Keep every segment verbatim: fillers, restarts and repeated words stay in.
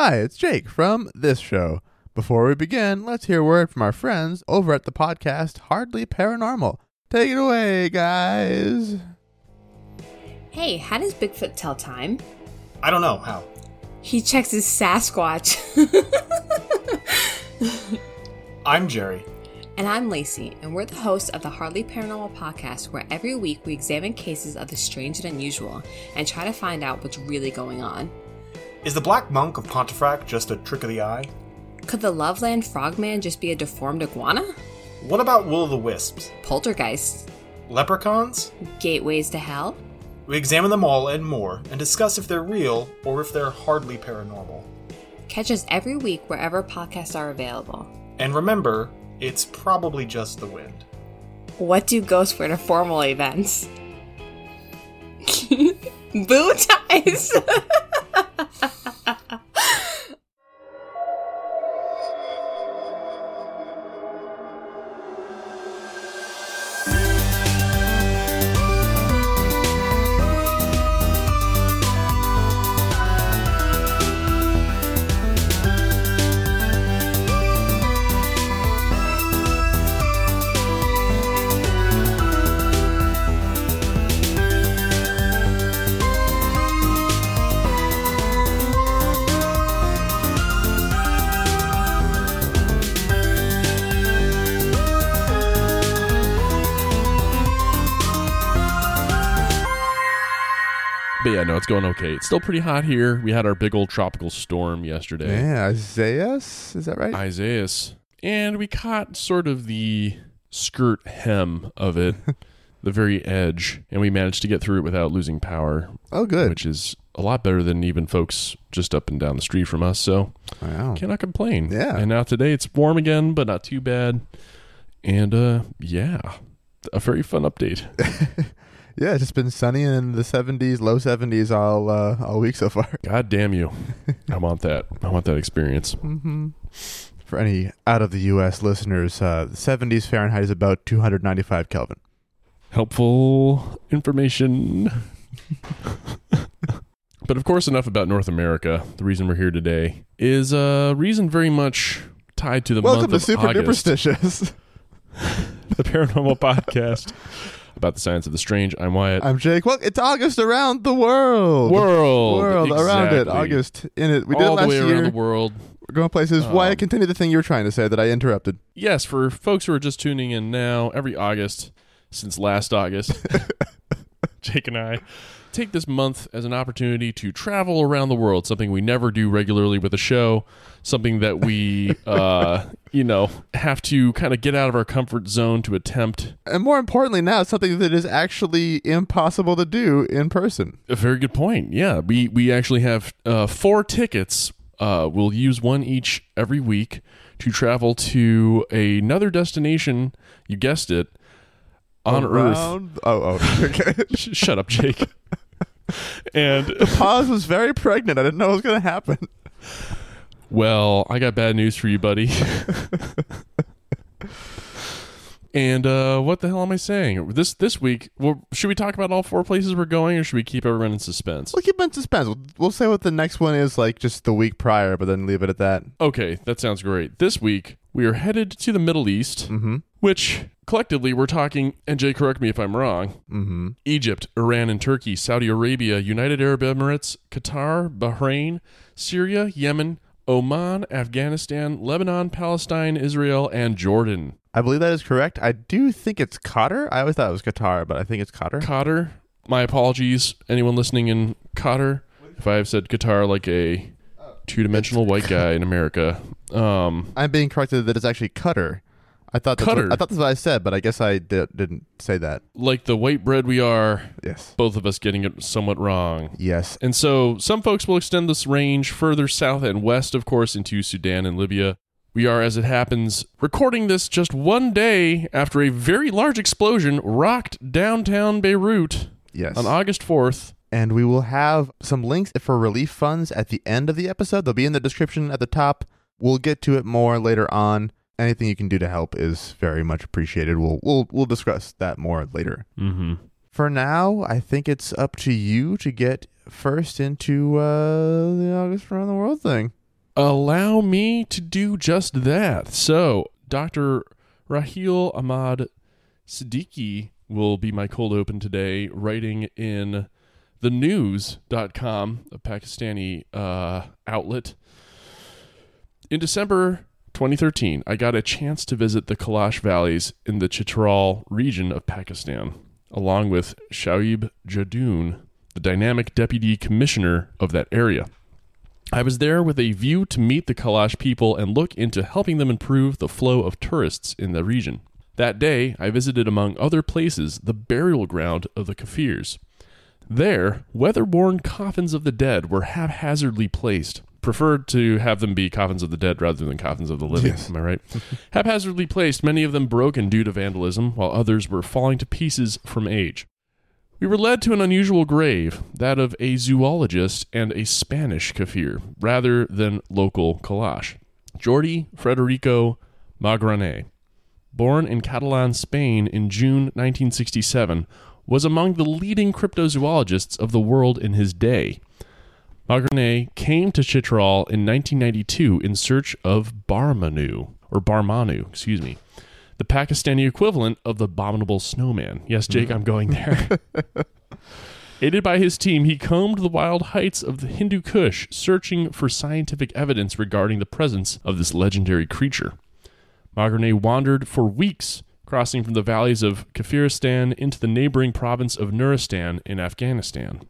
Hi, it's Jake from this show. Before we begin, let's hear a word from our friends over at the podcast Hardly Paranormal. Take it away, guys. Hey, how does Bigfoot tell time? I don't know how. He checks his Sasquatch. I'm Jerry. And I'm Lacey, and we're the hosts of the Hardly Paranormal podcast, where every week we examine cases of the strange and unusual and try to find out what's really going on. Is the Black Monk of Pontefract just a trick of the eye? Could the Loveland Frogman just be a deformed iguana? What about Will-o'-the-Wisps? Poltergeists? Leprechauns? Gateways to hell? We examine them all and more, and discuss if they're real or if they're hardly paranormal. Catch us every week wherever podcasts are available. And remember, it's probably just the wind. What do ghosts wear to formal events? Bow ties! Yeah, no, it's going okay. It's still pretty hot here. We had our big old tropical storm yesterday. Yeah, Isaias? Is that right? Isaias. And we caught sort of the skirt hem of it, the very edge, and we managed to get through it without losing power. Oh, good. Which is a lot better than even folks just up and down the street from us, so wow. Cannot complain. Yeah. And now today it's warm again, but not too bad. And, uh, yeah, a very fun update. Yeah, it's just been sunny in the seventies, low seventies all uh, all week so far. God damn you. I want that. I want that experience. Mm-hmm. For any out-of-the-U S listeners, uh, the seventies Fahrenheit is about two hundred ninety-five Kelvin. Helpful information. But of course, enough about North America. The reason we're here today is a reason very much tied to the Welcome month to of August. Welcome to Superstitious. The Paranormal Podcast. About the science of the strange. I'm Wyatt. I'm Jake. Well, it's August around the world. World. World. Exactly. Around it. August. In it. We did All it last year. All the way year. Around the world. We're going places. Um, Wyatt, continue the thing you were trying to say that I interrupted. Yes, for folks who are just tuning in now, every August, since last August, Jake and I take this month as an opportunity to travel around the world, something we never do regularly with a show, something that we, uh, you know, have to kind of get out of our comfort zone to attempt. And more importantly now, it's something that is actually impossible to do in person. A very good point. Yeah, we, we actually have uh, four tickets. Uh, we'll use one each every week to travel to another destination, you guessed it, on around? Earth. Oh, oh, okay. Shut up, Jake. And the pause was very pregnant. I didn't know it was going to happen. Well, I got bad news for you, buddy. And uh, what the hell am I saying? This this week, well, should we talk about all four places we're going, or should we keep everyone in suspense? We'll keep it in suspense. We'll, we'll say what the next one is, like, just the week prior, but then leave it at that. Okay, that sounds great. This week, we are headed to the Middle East, mm-hmm. which... Collectively, we're talking, and Jay, correct me if I'm wrong, mm-hmm. Egypt, Iran and Turkey, Saudi Arabia, United Arab Emirates, Qatar, Bahrain, Syria, Yemen, Oman, Afghanistan, Lebanon, Palestine, Israel, and Jordan. I believe that is correct. I do think it's Qatar. I always thought it was Qatar, but I think it's Qatar. Qatar. My apologies, anyone listening in Qatar, if I have said Qatar like a two-dimensional white guy in America. Um, I'm being corrected that it's actually Qatar. I thought that's what, I thought that's what I said, but I guess I did, didn't say that. Like the white bread we are, yes. Both of us getting it somewhat wrong. Yes. And so some folks will extend this range further south and west, of course, into Sudan and Libya. We are, as it happens, recording this just one day after a very large explosion rocked downtown Beirut, yes. On August fourth. And we will have some links for relief funds at the end of the episode. They'll be in the description at the top. We'll get to it more later on. Anything you can do to help is very much appreciated. We'll we'll we'll discuss that more later. Mm-hmm. For now, I think it's up to you to get first into uh, the August Around the World thing. allow me to do just that. So Doctor Rahil Ahmad Siddiqui will be my cold open today, writing in the news dot com, a Pakistani uh, outlet. In December twenty thirteen, I got a chance to visit the Kalash valleys in the Chitral region of Pakistan, along with Shaib Jadoon, the dynamic deputy commissioner of that area. I was there with a view to meet the Kalash people and look into helping them improve the flow of tourists in the region. That day, I visited, among other places, the burial ground of the Kafirs. There, weather-worn coffins of the dead were haphazardly placed. Preferred to have them be coffins of the dead rather than coffins of the living. Yes. Am I right? Haphazardly placed, many of them broken due to vandalism, while others were falling to pieces from age. We were led to an unusual grave, that of a zoologist and a Spanish Kafir, rather than local Kalash. Jordi Frederico Magraner, born in Catalan, Spain in June nineteen sixty-seven, was among the leading cryptozoologists of the world in his day. Magraner came to Chitral in nineteen ninety-two in search of Barmanu, or Barmanu, excuse me. The Pakistani equivalent of the abominable snowman. Yes, Jake, I'm going there. Aided by his team, he combed the wild heights of the Hindu Kush, searching for scientific evidence regarding the presence of this legendary creature. Magraner wandered for weeks, crossing from the valleys of Kafiristan into the neighboring province of Nuristan in Afghanistan.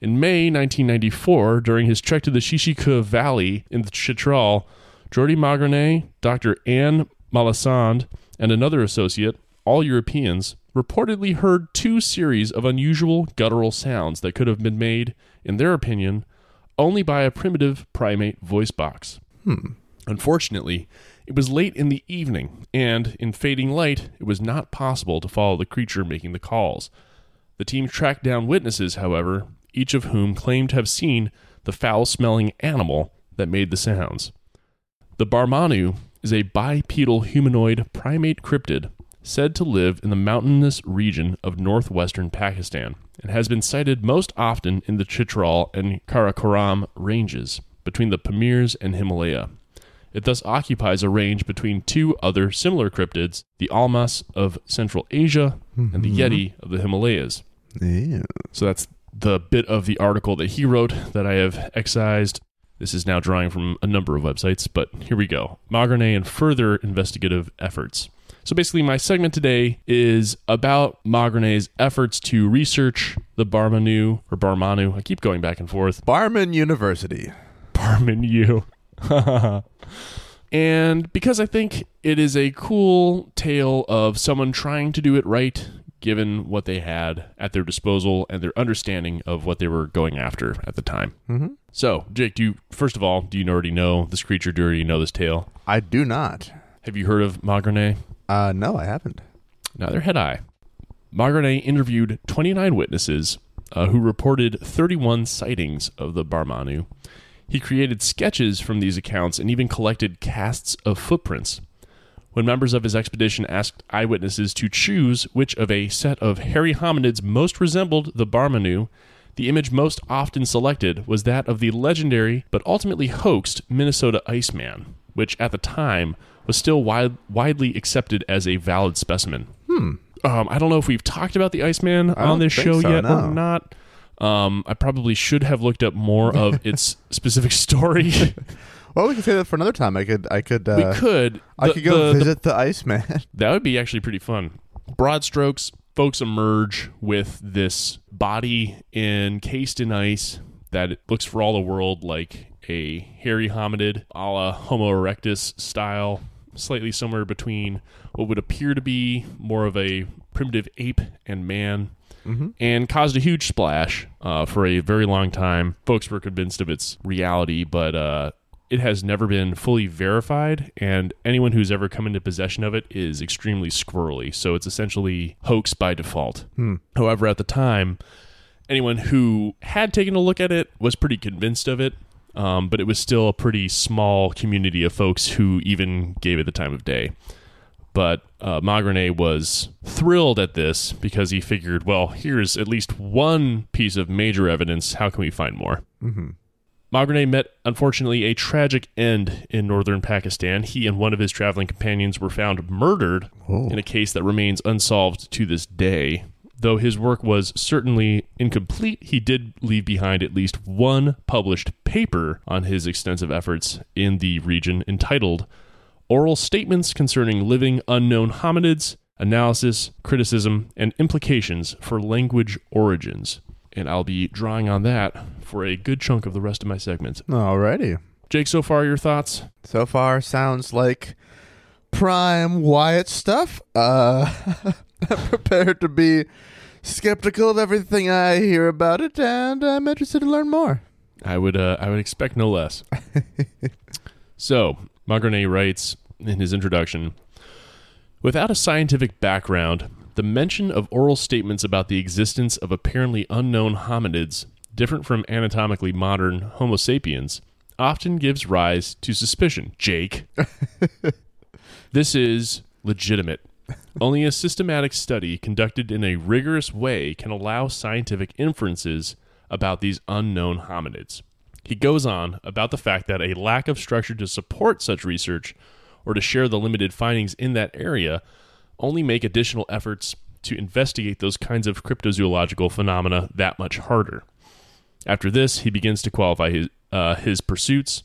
In May nineteen ninety-four, during his trek to the Shishikh Valley in the Chitral, Jordi Magraner, Doctor Anne Malasand, and another associate, all Europeans, reportedly heard two series of unusual guttural sounds that could have been made, in their opinion, only by a primitive primate voice box. Hmm. Unfortunately, it was late in the evening, and, in fading light, it was not possible to follow the creature making the calls. The team tracked down witnesses, however, each of whom claimed to have seen the foul-smelling animal that made the sounds. The Barmanu is a bipedal humanoid primate cryptid said to live in the mountainous region of northwestern Pakistan and has been sighted most often in the Chitral and Karakoram ranges between the Pamirs and Himalaya. It thus occupies a range between two other similar cryptids, the Almas of Central Asia mm-hmm. and the Yeti of the Himalayas. Yeah. So that's the bit of the article that he wrote that I have excised. This is now drawing from a number of websites, but here we go. Magraner and further investigative efforts. So basically my segment today is about Magraner's efforts to research the Barmanu, or Barmanu. I keep going back and forth. Barman University. Barman U. And because I think it is a cool tale of someone trying to do it right, given what they had at their disposal and their understanding of what they were going after at the time. Mm-hmm. So, Jake, do you, first of all, do you already know this creature? Do you already know this tale? I do not. Have you heard of Magraner? Uh, no, I haven't. Neither had I. Magraner interviewed twenty-nine witnesses uh, who reported thirty-one sightings of the Barmanu. He created sketches from these accounts and even collected casts of footprints. When members of his expedition asked eyewitnesses to choose which of a set of hairy hominids most resembled the Barmanu, the image most often selected was that of the legendary but ultimately hoaxed Minnesota Iceman, which at the time was still wide, widely accepted as a valid specimen. Hmm. Um, I don't know if we've talked about the Iceman on this show so, yet no. or not. Um, I probably should have looked up more of its specific story. Well, we can say that for another time. I could, I could, uh, we could. I the, could go the, visit the, the Iceman. That would be actually pretty fun. Broad strokes, folks emerge with this body encased in ice that it looks for all the world like a hairy hominid, a la Homo erectus style, slightly somewhere between what would appear to be more of a primitive ape and man. Mm-hmm. And caused a huge splash uh, for a very long time. Folks were convinced of its reality, but uh, it has never been fully verified, and anyone who's ever come into possession of it is extremely squirrely, so it's essentially hoax by default. Hmm. However, at the time, anyone who had taken a look at it was pretty convinced of it, um, but it was still a pretty small community of folks who even gave it the time of day. But uh, Magraner was thrilled at this because he figured, well, here's at least one piece of major evidence. How can we find more? Mm-hmm. Magraner met, unfortunately, a tragic end in northern Pakistan. He and one of his traveling companions were found murdered oh. in a case that remains unsolved to this day. Though his work was certainly incomplete, he did leave behind at least one published paper on his extensive efforts in the region entitled Oral Statements Concerning Living Unknown Hominids, Analysis, Criticism, and Implications for Language Origins. And I'll be drawing on that for a good chunk of the rest of my segments. Alrighty. Jake, so far, your thoughts? So far, sounds like prime Wyatt stuff. Uh, I'm prepared to be skeptical of everything I hear about it, and I'm interested to learn more. I would, uh, I would expect no less. So, Magraner writes in his introduction, without a scientific background, the mention of oral statements about the existence of apparently unknown hominids, different from anatomically modern Homo sapiens, often gives rise to suspicion. Jake, this is legitimate. Only a systematic study conducted in a rigorous way can allow scientific inferences about these unknown hominids. He goes on about the fact that a lack of structure to support such research or to share the limited findings in that area only make additional efforts to investigate those kinds of cryptozoological phenomena that much harder. After this, he begins to qualify his, uh, his pursuits.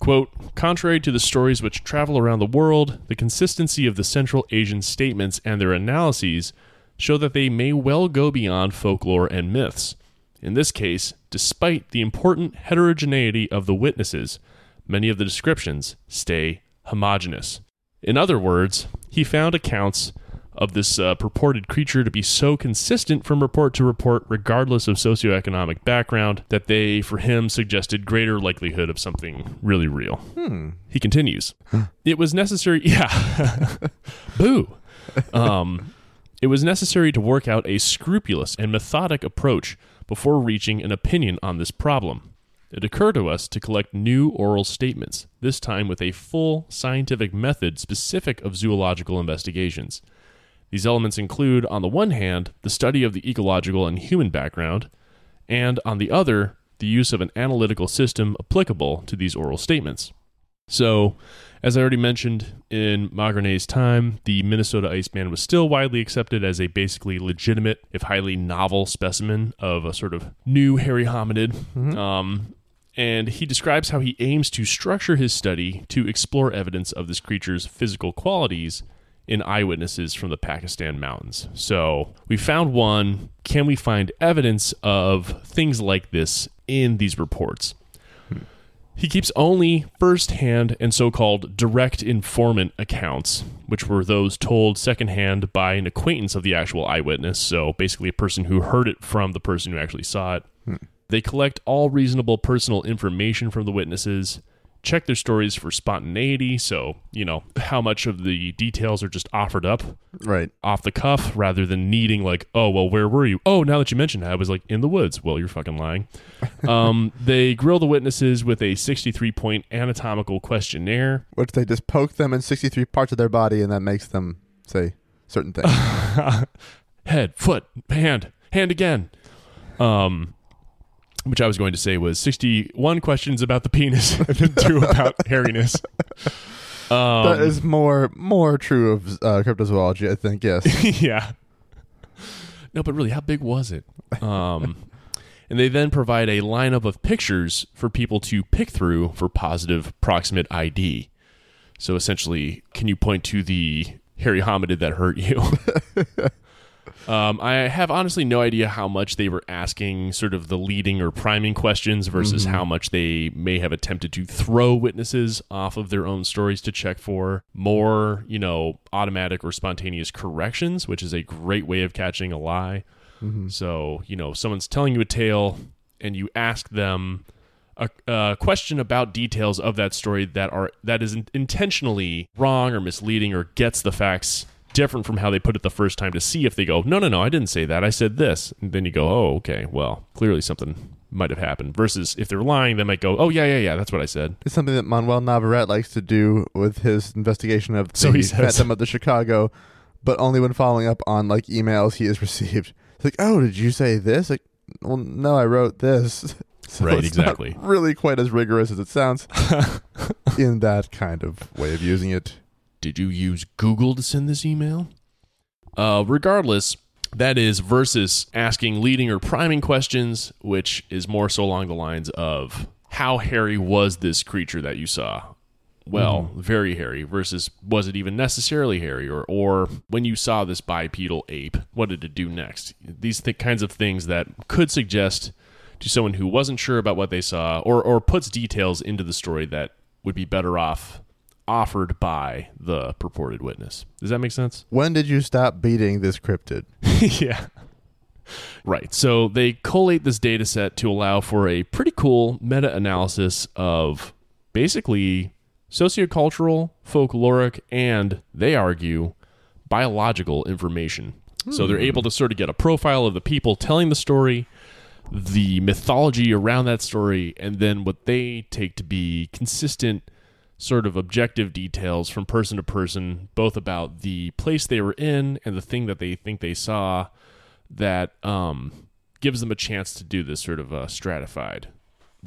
Quote, contrary to the stories which travel around the world, the consistency of the Central Asian statements and their analyses show that they may well go beyond folklore and myths. In this case, despite the important heterogeneity of the witnesses, many of the descriptions stay homogeneous. In other words, he found accounts of this uh, purported creature to be so consistent from report to report, regardless of socioeconomic background, that they, for him, suggested greater likelihood of something really real. Hmm. He continues, it was necessary... Yeah. Boo! Um, it was necessary to work out a scrupulous and methodic approach before reaching an opinion on this problem. It occurred to us to collect new oral statements, this time with a full scientific method specific of zoological investigations. These elements include, on the one hand, the study of the ecological and human background, and, on the other, the use of an analytical system applicable to these oral statements. So, as I already mentioned, in Magraner's time, the Minnesota Iceman was still widely accepted as a basically legitimate, if highly novel, specimen of a sort of new hairy hominid. Mm-hmm. Um, and he describes how he aims to structure his study to explore evidence of this creature's physical qualities in eyewitnesses from the Pakistan mountains. So we found one. Can we find evidence of things like this in these reports? Hmm. He keeps only first-hand and so-called direct informant accounts, which were those told secondhand by an acquaintance of the actual eyewitness, so basically a person who heard it from the person who actually saw it. Hmm. They collect all reasonable personal information from the witnesses, check their stories for spontaneity, so, you know, how much of the details are just offered up right off the cuff rather than needing, like, oh, well, where were you? Oh, now that you mentioned that, I was, like, in the woods. Well, you're fucking lying. Um, they grill the witnesses with a sixty-three point anatomical questionnaire. Which they just poke them in sixty-three parts of their body, and that makes them say certain things. Head, foot, hand, hand again. Um... Which I was going to say was sixty-one questions about the penis and two about hairiness. Um, that is more more true of uh, cryptozoology, I think, yes. Yeah. No, but really, how big was it? Um, and they then provide a lineup of pictures for people to pick through for positive proximate I D. So essentially, can you point to the hairy hominid that hurt you? Um, I have honestly no idea how much they were asking sort of the leading or priming questions versus mm-hmm. how much they may have attempted to throw witnesses off of their own stories to check for more, you know, automatic or spontaneous corrections, which is a great way of catching a lie. Mm-hmm. So, you know, someone's telling you a tale and you ask them a, a question about details of that story that are that is intentionally wrong or misleading or gets the facts different from how they put it the first time to see if they go, no, no, no, I didn't say that. I said this. And then you go, oh, okay, well, clearly something might have happened. Versus if they're lying, they might go, oh, yeah, yeah, yeah, that's what I said. It's something that Manuel Navarrete likes to do with his investigation of the so he says. Phantom of the Chicago, but only when following up on, like, emails he has received. It's like, oh, did you say this? Like, well, no, I wrote this. So right, it's exactly. Not really quite as rigorous as it sounds in that kind of way of using it. Did you use Google to send this email? Uh, regardless, that is versus asking leading or priming questions, which is more so along the lines of how hairy was this creature that you saw? Well, mm. very hairy versus was it even necessarily hairy? Or, or when you saw this bipedal ape, what did it do next? These th- kinds of things that could suggest to someone who wasn't sure about what they saw or, or puts details into the story that would be better off offered by the purported witness. Does that make sense? When did you stop beating this cryptid? Yeah. Right. So they collate this data set to allow for a pretty cool meta-analysis of basically sociocultural, folkloric, and, they argue, biological information. Mm. So they're able to sort of get a profile of the people telling the story, the mythology around that story, and then what they take to be consistent sort of objective details from person to person, both about the place they were in and the thing that they think they saw that um, gives them a chance to do this sort of uh, stratified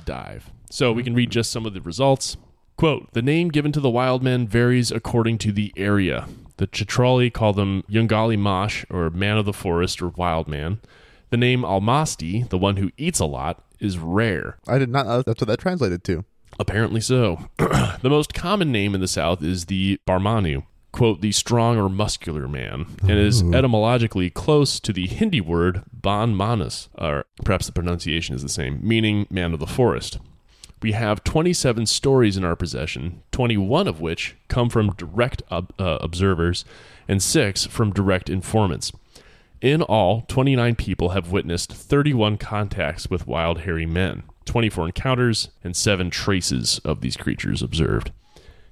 dive. So we can read just some of the results. Quote, the name given to the wild men varies according to the area. The Chitrali call them Yungali Mash, or man of the forest, or wild man. The name Almasti, the one who eats a lot, is rare. I did not know that's what that translated to. Apparently so. The most common name in the South is the Barmanu, quote, the strong or muscular man, and is etymologically close to the Hindi word ban manas, or perhaps the pronunciation is the same, meaning man of the forest. We have twenty-seven stories in our possession, twenty-one of which come from direct ob- uh, observers and six from direct informants. In all, twenty-nine people have witnessed thirty-one contacts with wild hairy men, twenty-four encounters, and seven traces of these creatures observed.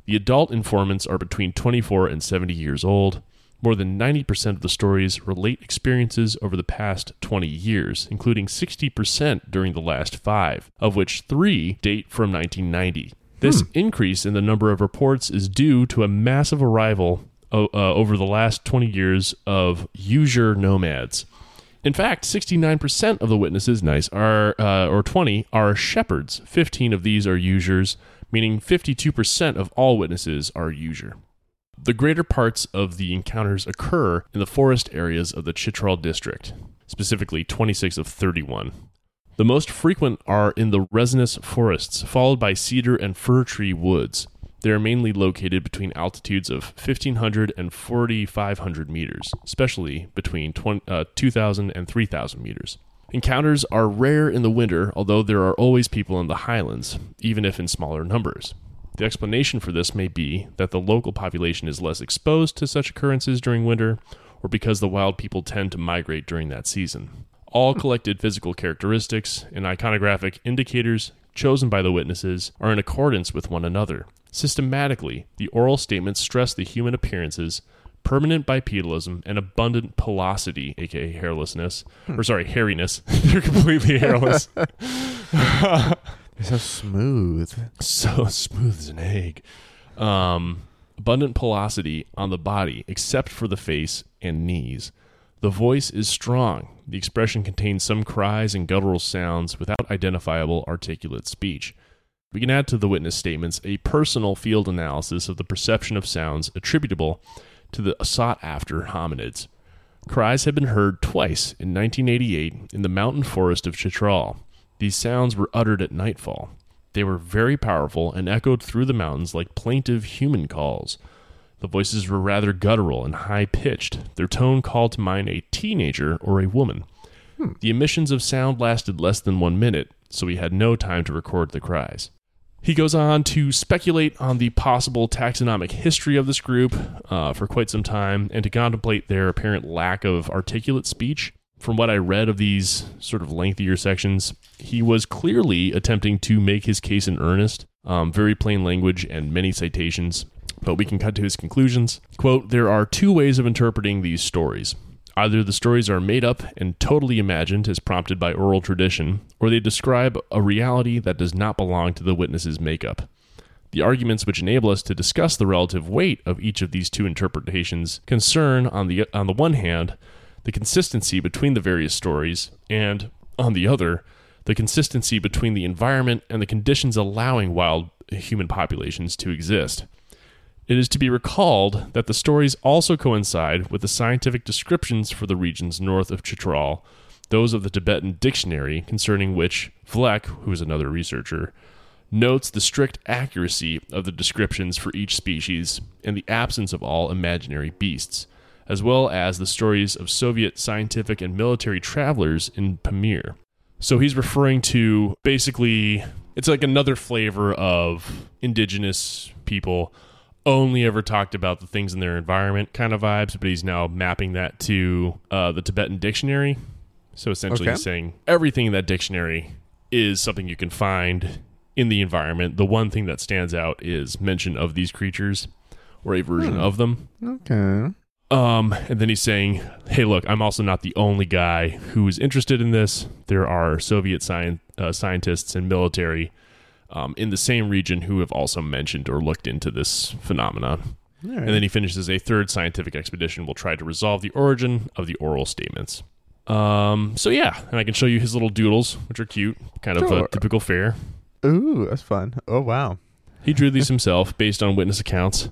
The adult informants are between twenty-four and seventy years old. More than ninety percent of the stories relate experiences over the past twenty years, including sixty percent during the last five, of which three date from nineteen ninety. This hmm. increase in the number of reports is due to a massive arrival Uh, over the last twenty years of Usur nomads. In fact, sixty-nine percent of the witnesses, nice, are uh, or twenty, are shepherds. fifteen of these are Usurs, meaning fifty-two percent of all witnesses are Usur. The greater parts of the encounters occur in the forest areas of the Chitral district, specifically twenty-six of thirty-one. The most frequent are in the resinous forests, followed by cedar and fir tree woods. They are mainly located between altitudes of fifteen hundred and forty-five hundred meters, especially between twenty, uh, two thousand and three thousand meters. Encounters are rare in the winter, although there are always people in the highlands, even if in smaller numbers. The explanation for this may be that the local population is less exposed to such occurrences during winter, or because the wild people tend to migrate during that season. All collected physical characteristics and iconographic indicators chosen by the witnesses are in accordance with one another. Systematically, the oral statements stress the human appearances, permanent bipedalism, and abundant pelosity, aka hairlessness, or sorry, hairiness. They're completely hairless. They're so smooth. So smooth as an egg. Um, abundant pelosity on the body, except for the face and knees. The voice is strong. The expression contains some cries and guttural sounds without identifiable articulate speech. We can add to the witness statements a personal field analysis of the perception of sounds attributable to the sought-after hominids. Cries have been heard twice in nineteen eighty-eight in the mountain forest of Chitral. These sounds were uttered at nightfall. They were very powerful and echoed through the mountains like plaintive human calls. The voices were rather guttural and high-pitched. Their tone called to mind a teenager or a woman. Hmm. The emissions of sound lasted less than one minute, so we had no time to record the cries. He goes on to speculate on the possible taxonomic history of this group uh, for quite some time and to contemplate their apparent lack of articulate speech. From what I read of these sort of lengthier sections, he was clearly attempting to make his case in earnest, um, very plain language and many citations, but we can cut to his conclusions. Quote, there are two ways of interpreting these stories. Either the stories are made up and totally imagined as prompted by oral tradition, or they describe a reality that does not belong to the witness's makeup. The arguments which enable us to discuss the relative weight of each of these two interpretations concern, on the on the one hand, the consistency between the various stories, and, on the other, the consistency between the environment and the conditions allowing wild human populations to exist. It is to be recalled that the stories also coincide with the scientific descriptions for the regions north of Chitral, those of the Tibetan Dictionary, concerning which Vleck, who is another researcher, notes the strict accuracy of the descriptions for each species and the absence of all imaginary beasts, as well as the stories of Soviet scientific and military travelers in Pamir. So he's referring to, basically, it's like another flavor of indigenous people only ever talked about the things in their environment kind of vibes, but he's now mapping that to uh, the Tibetan Dictionary. So essentially okay. He's saying everything in that dictionary is something you can find in the environment. The one thing that stands out is mention of these creatures or a version hmm. of them. Okay. Um, and then he's saying, hey, look, I'm also not the only guy who is interested in this. There are Soviet sci- uh, scientists and military um, in the same region who have also mentioned or looked into this phenomenon. All right. And then he finishes, a third scientific expedition will try to resolve the origin of the oral statements. Um, so, yeah, and I can show you his little doodles, which are cute, kind sure. of a typical fair. Ooh, that's fun. Oh, wow. He drew these himself based on witness accounts.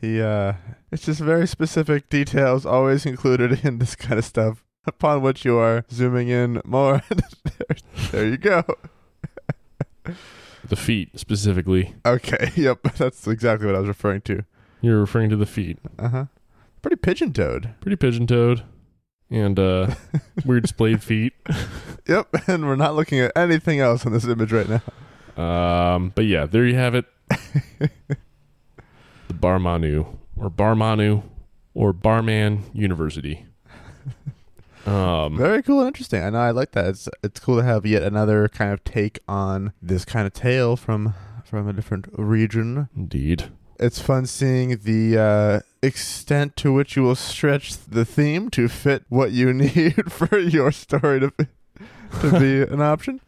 He, uh, it's just very specific details always included in this kind of stuff, upon which you are zooming in more. there, there you go. The feet, specifically. Okay, yep, that's exactly what I was referring to. You're referring to the feet. Uh-huh. Pretty pigeon-toed. Pretty pigeon-toed. And uh, weird displayed feet. Yep, and we're not looking at anything else in this image right now. Um, but yeah, there you have it. The Barmanu, or Barmanu, or Barman University. Um, Very cool and interesting. I know, I like that. It's it's cool to have yet another kind of take on this kind of tale from from a different region. Indeed. It's fun seeing the uh, extent to which you will stretch the theme to fit what you need for your story to be, to be an option.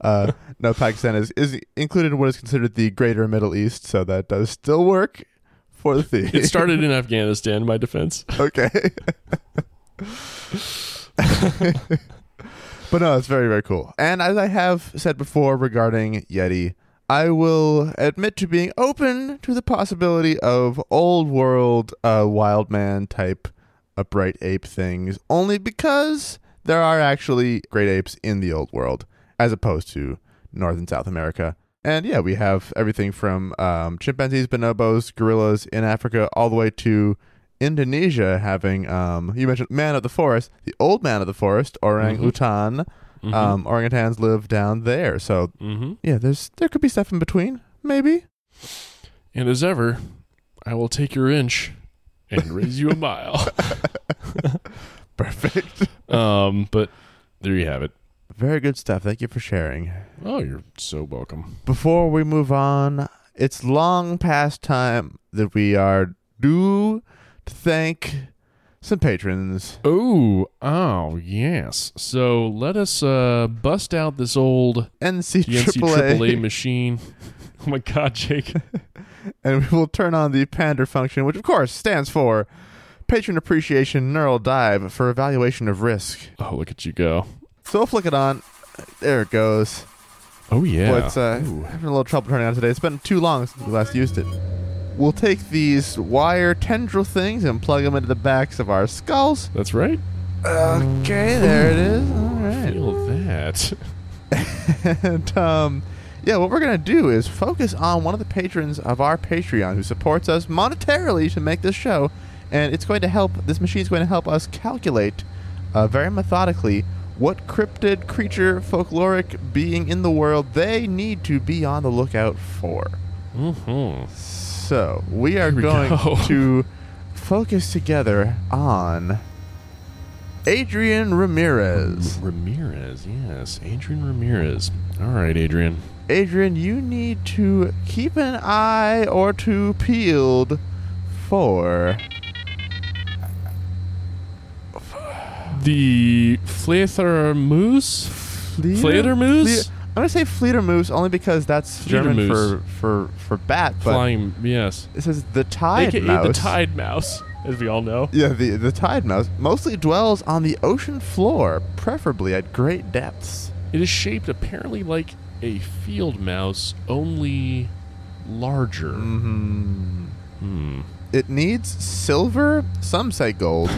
Uh, no, Pakistan is, is included in what is considered the greater Middle East, so that does still work for the theme. It started in Afghanistan, my defense. Okay. But no, it's very, very cool. And as I have said before regarding Yeti, I will admit to being open to the possibility of old world uh, wild man type upright ape things, only because there are actually great apes in the old world, as opposed to North and South America. And yeah, we have everything from um, chimpanzees, bonobos, gorillas in Africa, all the way to Indonesia having, um, you mentioned man of the forest, the old man of the forest, orang-utan. Mm-hmm. Mm-hmm. Um, orangutans live down there, so mm-hmm. yeah, there's there could be stuff in between, maybe. And as ever, I will take your inch and raise you a mile. Perfect. Um, but there you have it. Very good stuff. Thank you for sharing. Oh, you're so welcome. Before we move on, it's long past time that we are due to thank some patrons. Oh, oh, yes. So let us uh, bust out this old N C A A machine. Oh, my God, Jake. And we will turn on the Pander function, which, of course, stands for Patron Appreciation Neural Dive for Evaluation of Risk. Oh, look at you go. So we'll flick it on. There it goes. Oh, yeah. Well, it's, uh, having a little trouble turning on today. It's been too long since we last used it. We'll take these wire tendril things and plug them into the backs of our skulls. That's right. Okay, there it is. All right. I feel that. And, um, yeah, what we're going to do is focus on one of the patrons of our Patreon who supports us monetarily to make this show. And it's going to help, this machine's going to help us calculate uh, very methodically what cryptid, creature, folkloric being in the world they need to be on the lookout for. Mm-hmm. So, we are we going go. to focus together on Adrian Ramirez. Ramirez, yes. Adrian Ramirez. All right, Adrian. Adrian, you need to keep an eye or two peeled for the Fledermaus. Fledermaus? I'm going to say Fledermaus only because that's German for, for, for bat. But flying, yes. It says the tide A K A mouse. The tide mouse, as we all know. Yeah, the, the tide mouse mostly dwells on the ocean floor, preferably at great depths. It is shaped apparently like a field mouse, only larger. Mm-hmm. Hmm. It needs silver, some say gold,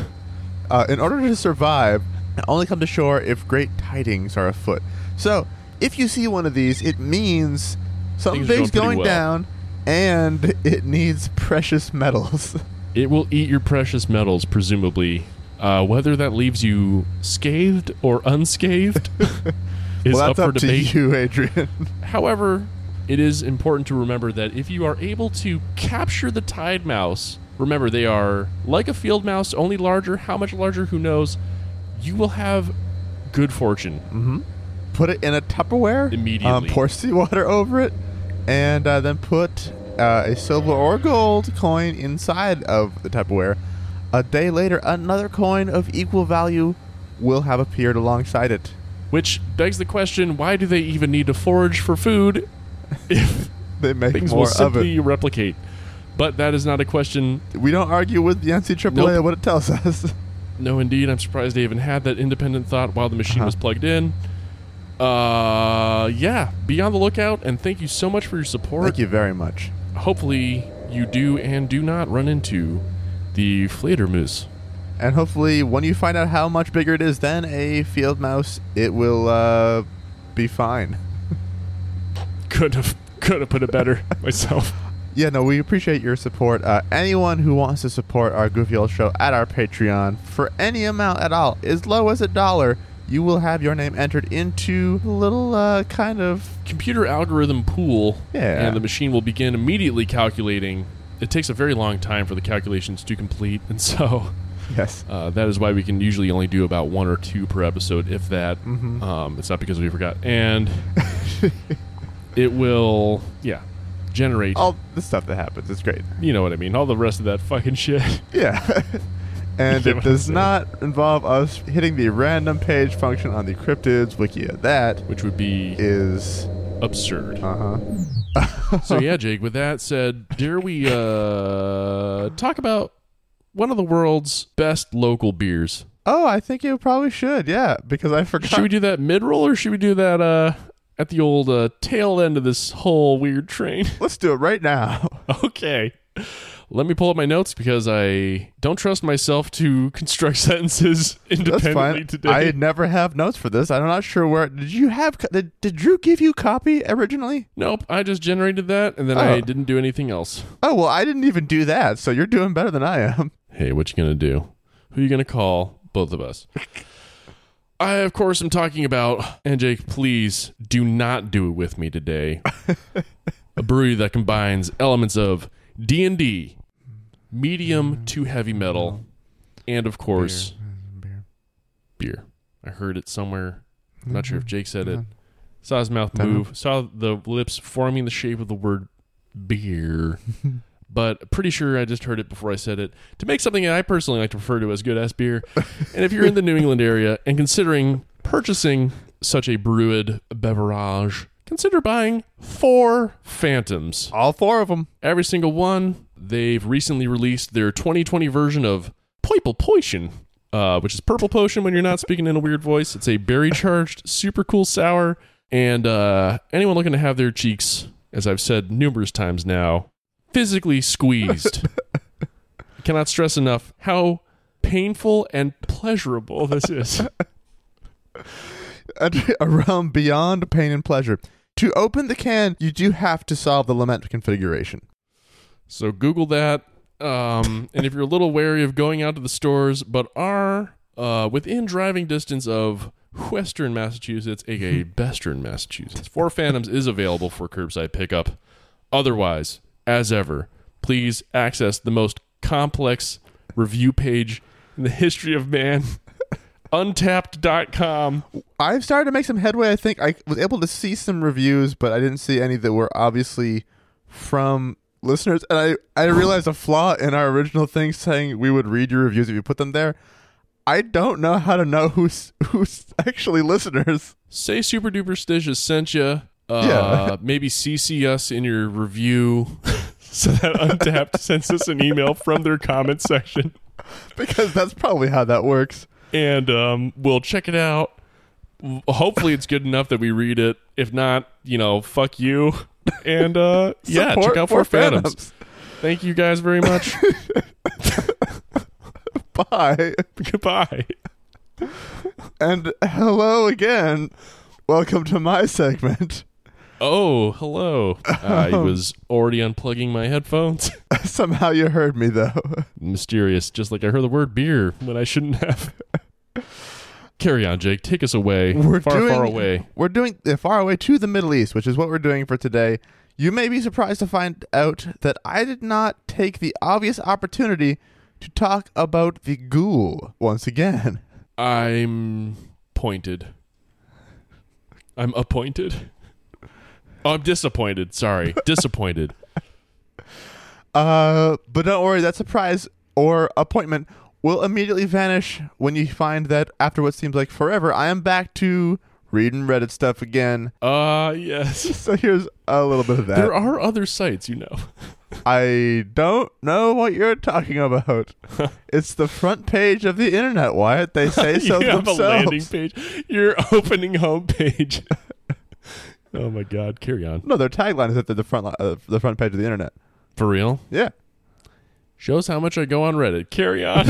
uh, in order to survive, and only come to shore if great tidings are afoot. So, if you see one of these, it means something big's going, going well. down, and it needs precious metals. It will eat your precious metals, presumably. Uh, whether that leaves you scathed or unscathed is well, up for debate. That's up to you, Adrian. However, it is important to remember that if you are able to capture the tide mouse, remember they are like a field mouse, only larger. How much larger? Who knows? You will have good fortune. Mm-hmm. Put it in a Tupperware. Immediately. Um, pour seawater over it. And uh, then put uh, a silver or gold coin inside of the Tupperware. A day later, another coin of equal value will have appeared alongside it. Which begs the question, why do they even need to forage for food if they make things more will simply of it. replicate? But that is not a question. We don't argue with the N C A A nope. of what it tells us. No, indeed. I'm surprised they even had that independent thought while the machine uh-huh. was plugged in. Uh, yeah, be on the lookout, and thank you so much for your support. Thank you very much. Hopefully you do and do not run into the flatermoose. And hopefully when you find out how much bigger it is than a field mouse, it will uh, be fine. Couldn't have, couldn't have put it better myself. Yeah, no, we appreciate your support. Uh, anyone who wants to support our goofy old show at our Patreon for any amount at all, as low as a dollar, you will have your name entered into a little uh, kind of computer algorithm pool. Yeah. And the machine will begin immediately calculating. It takes a very long time for the calculations to complete. And so yes, uh, that is why we can usually only do about one or two per episode, if that. Mm-hmm. Um, it's not because we forgot. And it will, yeah, generate all the stuff that happens. It's great. You know what I mean? All the rest of that fucking shit. Yeah. And it does not involve us hitting the random page function on the cryptids wiki of that. Which would be... Is... absurd. Uh-huh. So yeah, Jake, with that said, dare we uh, talk about one of the world's best local beers? Oh, I think you probably should, yeah, because I forgot. Should we do that mid-roll, or should we do that uh, at the old uh, tail end of this whole weird train? Let's do it right now. Okay. Let me pull up my notes because I don't trust myself to construct sentences independently today. I never have notes for this. I'm not sure where. Did you have? Did, did Drew give you copy originally? Nope. I just generated that and then oh. I didn't do anything else. Oh, well, I didn't even do that. So you're doing better than I am. Hey, what you gonna do? Who you gonna call? Both of us. I, of course, am talking about. And Jake, please do not do it with me today. A brewery that combines elements of D and D, medium to heavy metal, and of course, beer. beer. I heard it somewhere. I'm not sure if Jake said it. Saw his mouth move. Saw the lips forming the shape of the word beer. But pretty sure I just heard it before I said it. To make something I personally like to refer to as good-ass beer. And if you're in the New England area and considering purchasing such a brewed beverage, consider buying Four Phantoms. All four of them. Every single one. They've recently released their twenty twenty version of Purple Potion, uh, which is Purple Potion when you're not speaking in a weird voice. It's a berry-charged, super cool sour. And uh, anyone looking to have their cheeks, as I've said numerous times now, physically squeezed. I cannot stress enough how painful and pleasurable this is. A realm beyond pain and pleasure. To open the can, you do have to solve the lament configuration. So Google that. Um, and if you're a little wary of going out to the stores, but are uh, within driving distance of Western Massachusetts, aka Bestern Massachusetts, Four Phantoms is available for curbside pickup. Otherwise, as ever, please access the most complex review page in the history of man. untapped dot com. I've started to make some headway. I think I was able to see some reviews, but I didn't see any that were obviously from listeners. And I, I realized a flaw in our original thing saying we would read your reviews if you put them there. I don't know how to know who's who's actually listeners. Say Super Duperstitious sent you. Uh, yeah. Maybe C C us in your review so that Untapped sends us an email from their comment section. Because that's probably how that works. And um, we'll check it out. hopefully it's good enough that we read it. If not, you know, fuck you. And uh, yeah, check out Four Phantoms. Phantoms. Thank you guys very much. Bye. Goodbye. And hello again. Welcome to my segment. Oh, hello. Um, I was already unplugging my headphones. Somehow you heard me, though. Mysterious, just like I heard the word beer when I shouldn't have. Carry on, Jake. Take us away. We're far, doing, far away. We're doing uh, far away to the Middle East, which is what we're doing for today. You may be surprised to find out that I did not take the obvious opportunity to talk about the ghoul once again. I'm pointed. I'm appointed. Oh, I'm disappointed. Sorry. Disappointed. Uh, but don't worry. That surprise or appointment will immediately vanish when you find that after what seems like forever, I am back to... reading Reddit stuff again. Uh, yes. So here's a little bit of that. There are other sites, you know. I don't know what you're talking about. It's the front page of the internet, Wyatt. They say so you themselves. You have a landing page. Your opening homepage. Oh, my God. Carry on. No, their tagline is that they're the front, li- uh, the front page of the internet. For real? Yeah. Shows how much I go on Reddit. Carry on.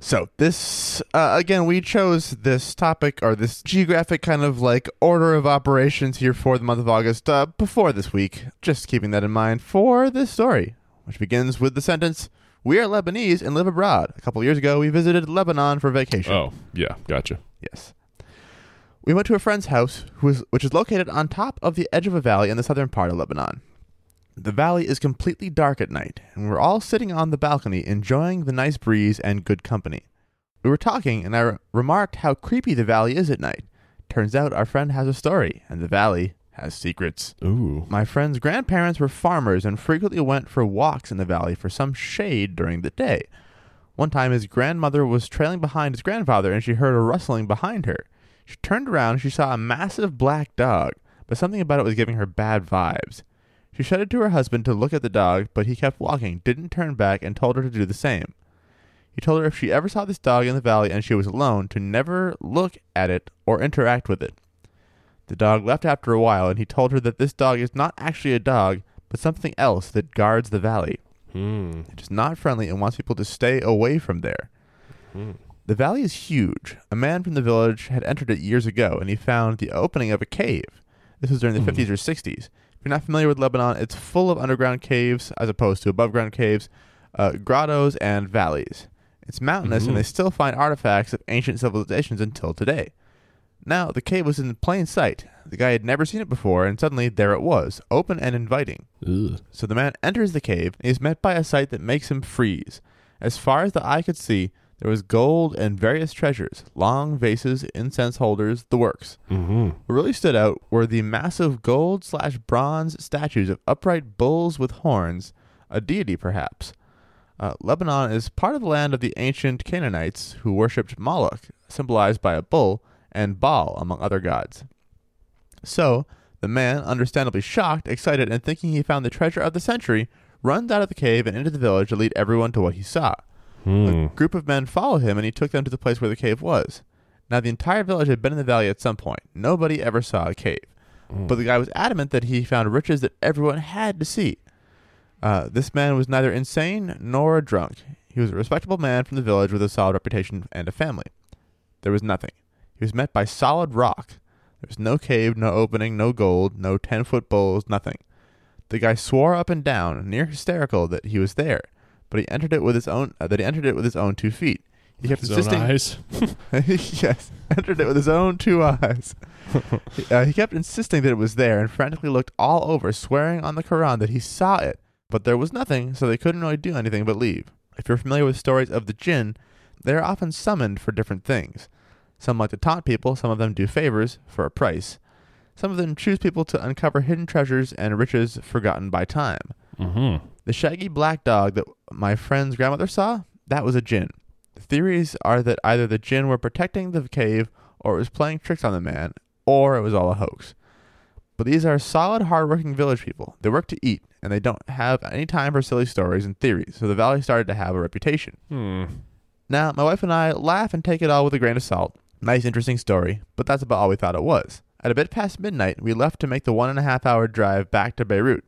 So this, uh, again, we chose this topic or this geographic kind of like order of operations here for the month of August uh, before this week. Just keeping that in mind for this story, which begins with the sentence, we are Lebanese and live abroad. A couple of years ago, we visited Lebanon for vacation. Oh, yeah. Gotcha. Yes. We went to a friend's house, who is, which is located on top of the edge of a valley in the southern part of Lebanon. The valley is completely dark at night, and we're all sitting on the balcony enjoying the nice breeze and good company. We were talking, and I re- remarked how creepy the valley is at night. Turns out our friend has a story, and the valley has secrets. Ooh. My friend's grandparents were farmers and frequently went for walks in the valley for some shade during the day. One time his grandmother was trailing behind his grandfather, and she heard a rustling behind her. She turned around, and she saw a massive black dog, but something about it was giving her bad vibes. She shouted to her husband to look at the dog, but he kept walking, didn't turn back, and told her to do the same. He told her if she ever saw this dog in the valley and she was alone, to never look at it or interact with it. The dog left after a while, and he told her that this dog is not actually a dog, but something else that guards the valley. Hmm. It is not friendly and wants people to stay away from there. Hmm. The valley is huge. A man from the village had entered it years ago, and he found the opening of a cave. This was during the hmm. fifties or sixties. If you're not familiar with Lebanon, it's full of underground caves as opposed to above-ground caves, uh, grottos, and valleys. It's mountainous, mm-hmm. and they still find artifacts of ancient civilizations until today. Now, the cave was in plain sight. The guy had never seen it before, and suddenly there it was, open and inviting. Ugh. So the man enters the cave, and he's met by a sight that makes him freeze. As far as the eye could see, there was gold and various treasures, long vases, incense holders, the works. Mm-hmm. What really stood out were the massive gold slash bronze statues of upright bulls with horns, a deity perhaps. Uh, Lebanon is part of the land of the ancient Canaanites who worshipped Moloch, symbolized by a bull, and Baal, among other gods. So, the man, understandably shocked, excited, and thinking he found the treasure of the century, runs out of the cave and into the village to lead everyone to what he saw. Hmm. A group of men followed him, and he took them to the place where the cave was. Now, the entire village had been in the valley at some point. Nobody ever saw a cave. Hmm. But the guy was adamant that he found riches that everyone had to see. Uh, this man was neither insane nor drunk. He was a respectable man from the village with a solid reputation and a family. There was nothing. He was met by solid rock. There was no cave, no opening, no gold, no ten-foot bulls, nothing. The guy swore up and down, near hysterical, that he was there. But he entered it with his own. Uh, that he entered it with his own two feet. He kept his insisting. Own eyes. Yes, entered it with his own two eyes. uh, he kept insisting that it was there, and frantically looked all over, swearing on the Quran that he saw it. But there was nothing, so they couldn't really do anything but leave. If you're familiar with stories of the djinn, they are often summoned for different things. Some like to taunt people. Some of them do favors for a price. Some of them choose people to uncover hidden treasures and riches forgotten by time. Mm-hmm. The shaggy black dog that my friend's grandmother saw, that was a djinn. The theories are that either the djinn were protecting the cave, or it was playing tricks on the man, or it was all a hoax. But these are solid, hard-working village people. They work to eat, and they don't have any time for silly stories and theories, so the valley started to have a reputation. Hmm. Now, my wife and I laugh and take it all with a grain of salt. Nice, interesting story, but that's about all we thought it was. At a bit past midnight, we left to make the one and a half hour drive back to Beirut.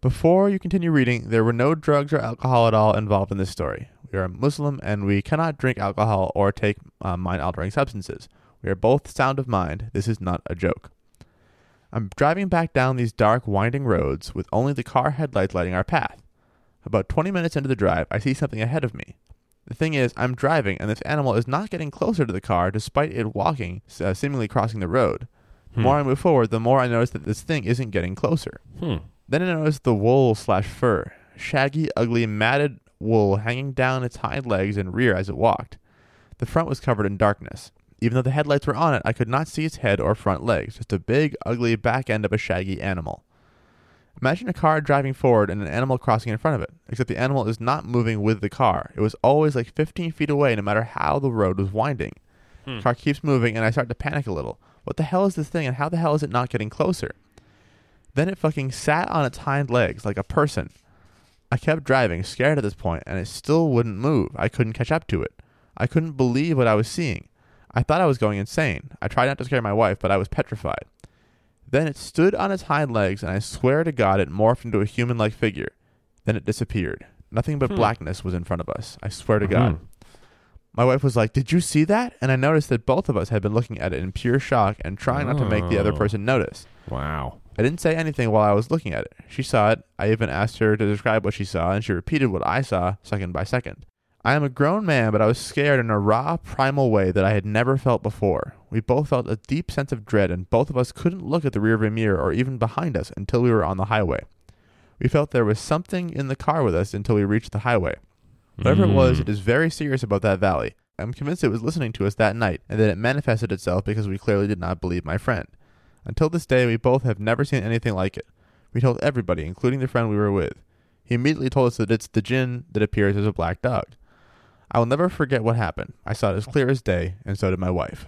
Before you continue reading, there were no drugs or alcohol at all involved in this story. We are Muslim, and we cannot drink alcohol or take uh, mind-altering substances. We are both sound of mind. This is not a joke. I'm driving back down these dark, winding roads with only the car headlights lighting our path. About twenty minutes into the drive, I see something ahead of me. The thing is, I'm driving, and this animal is not getting closer to the car despite it walking, uh, seemingly crossing the road. The hmm. more I move forward, the more I notice that this thing isn't getting closer. Hmm. Then I noticed the wool slash fur, shaggy, ugly, matted wool hanging down its hind legs and rear as it walked. The front was covered in darkness. Even though the headlights were on it, I could not see its head or front legs, just a big, ugly back end of a shaggy animal. Imagine a car driving forward and an animal crossing in front of it, except the animal is not moving with the car. It was always like fifteen feet away, no matter how the road was winding. Hmm. The car keeps moving, and I start to panic a little. What the hell is this thing, and how the hell is it not getting closer? Then it fucking sat on its hind legs like a person. I kept driving, scared at this point, and it still wouldn't move. I couldn't catch up to it. I couldn't believe what I was seeing. I thought I was going insane. I tried not to scare my wife, but I was petrified. Then it stood on its hind legs, and I swear to God it morphed into a human-like figure. Then it disappeared. Nothing but hmm. blackness was in front of us. I swear to God. Mm-hmm. My wife was like, "Did you see that?" And I noticed that both of us had been looking at it in pure shock and trying oh. not to make the other person notice. Wow. I didn't say anything while I was looking at it. She saw it. I even asked her to describe what she saw, and she repeated what I saw second by second. I am a grown man, but I was scared in a raw, primal way that I had never felt before. We both felt a deep sense of dread, and both of us couldn't look at the rearview mirror or even behind us until we were on the highway. We felt there was something in the car with us until we reached the highway. Whatever mm. it was, it is very serious about that valley. I'm convinced it was listening to us that night, and that it manifested itself because we clearly did not believe my friend. Until this day, we both have never seen anything like it. We told everybody, including the friend we were with. He immediately told us that it's the djinn that appears as a black dog. I will never forget what happened. I saw it as clear as day, and so did my wife.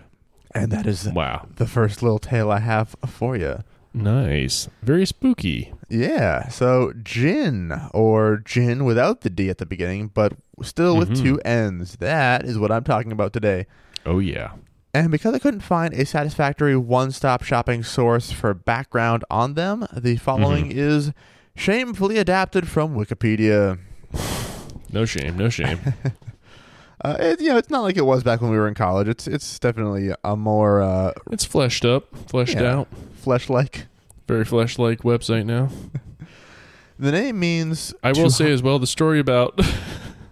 And that is wow. the first little tale I have for you. Nice. Very spooky. Yeah. So, jinn, or jinn without the D at the beginning, but still with mm-hmm. two N's. That is what I'm talking about today. Oh, yeah. And because I couldn't find a satisfactory one-stop shopping source for background on them, the following mm-hmm. is shamefully adapted from Wikipedia. No shame. No shame. Uh, it, you know, it's not like it was back when we were in college. It's it's definitely a more... Uh, it's fleshed up, fleshed yeah, out. Flesh-like. Very flesh-like website now. The name means... I will say as well, the story about...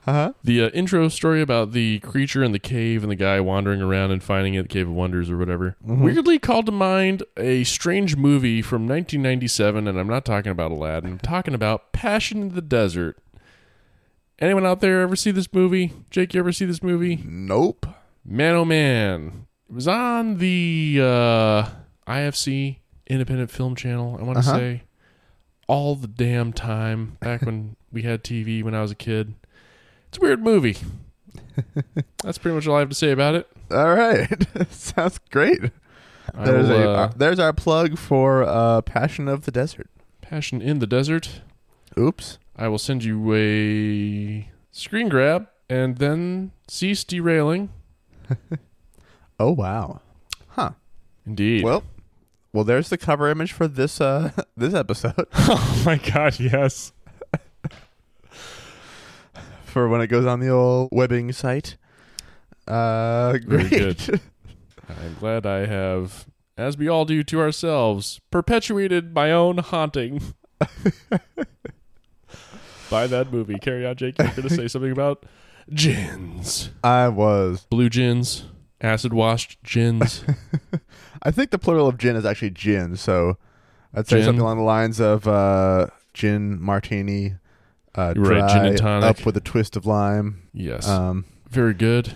uh-huh. The uh, intro story about the creature in the cave and the guy wandering around and finding it, Cave of Wonders or whatever. Mm-hmm. Weirdly called to mind a strange movie from nineteen ninety-seven, and I'm not talking about Aladdin. I'm talking about Passion in the Desert. Anyone out there ever see this movie? Jake, you ever see this movie? Nope. Man, oh man. It was on the uh, I F C, Independent Film Channel, I want to uh-huh. say, all the damn time, back when we had T V when I was a kid. It's a weird movie. That's pretty much all I have to say about it. All right. Sounds great. There's, will, a, uh, uh, there's our plug for uh, Passion of the Desert. Passion in the Desert. Oops. I will send you a screen grab and then cease derailing. Oh, wow. Huh. Indeed. Well, well, there's the cover image for this uh, this episode. Oh, my God, yes. For when it goes on the old webbing site. Uh, great. Very good. I'm glad I have, as we all do to ourselves, perpetuated my own haunting. By that movie. Carry on, Jake. You were going to say something about gins. I was. Blue gins. Acid-washed gins. I think the plural of gin is actually gin, so I'd say gin. Something along the lines of uh, gin martini, uh, dry, right, gin and tonic. Up with a twist of lime. Yes. Um, Very good.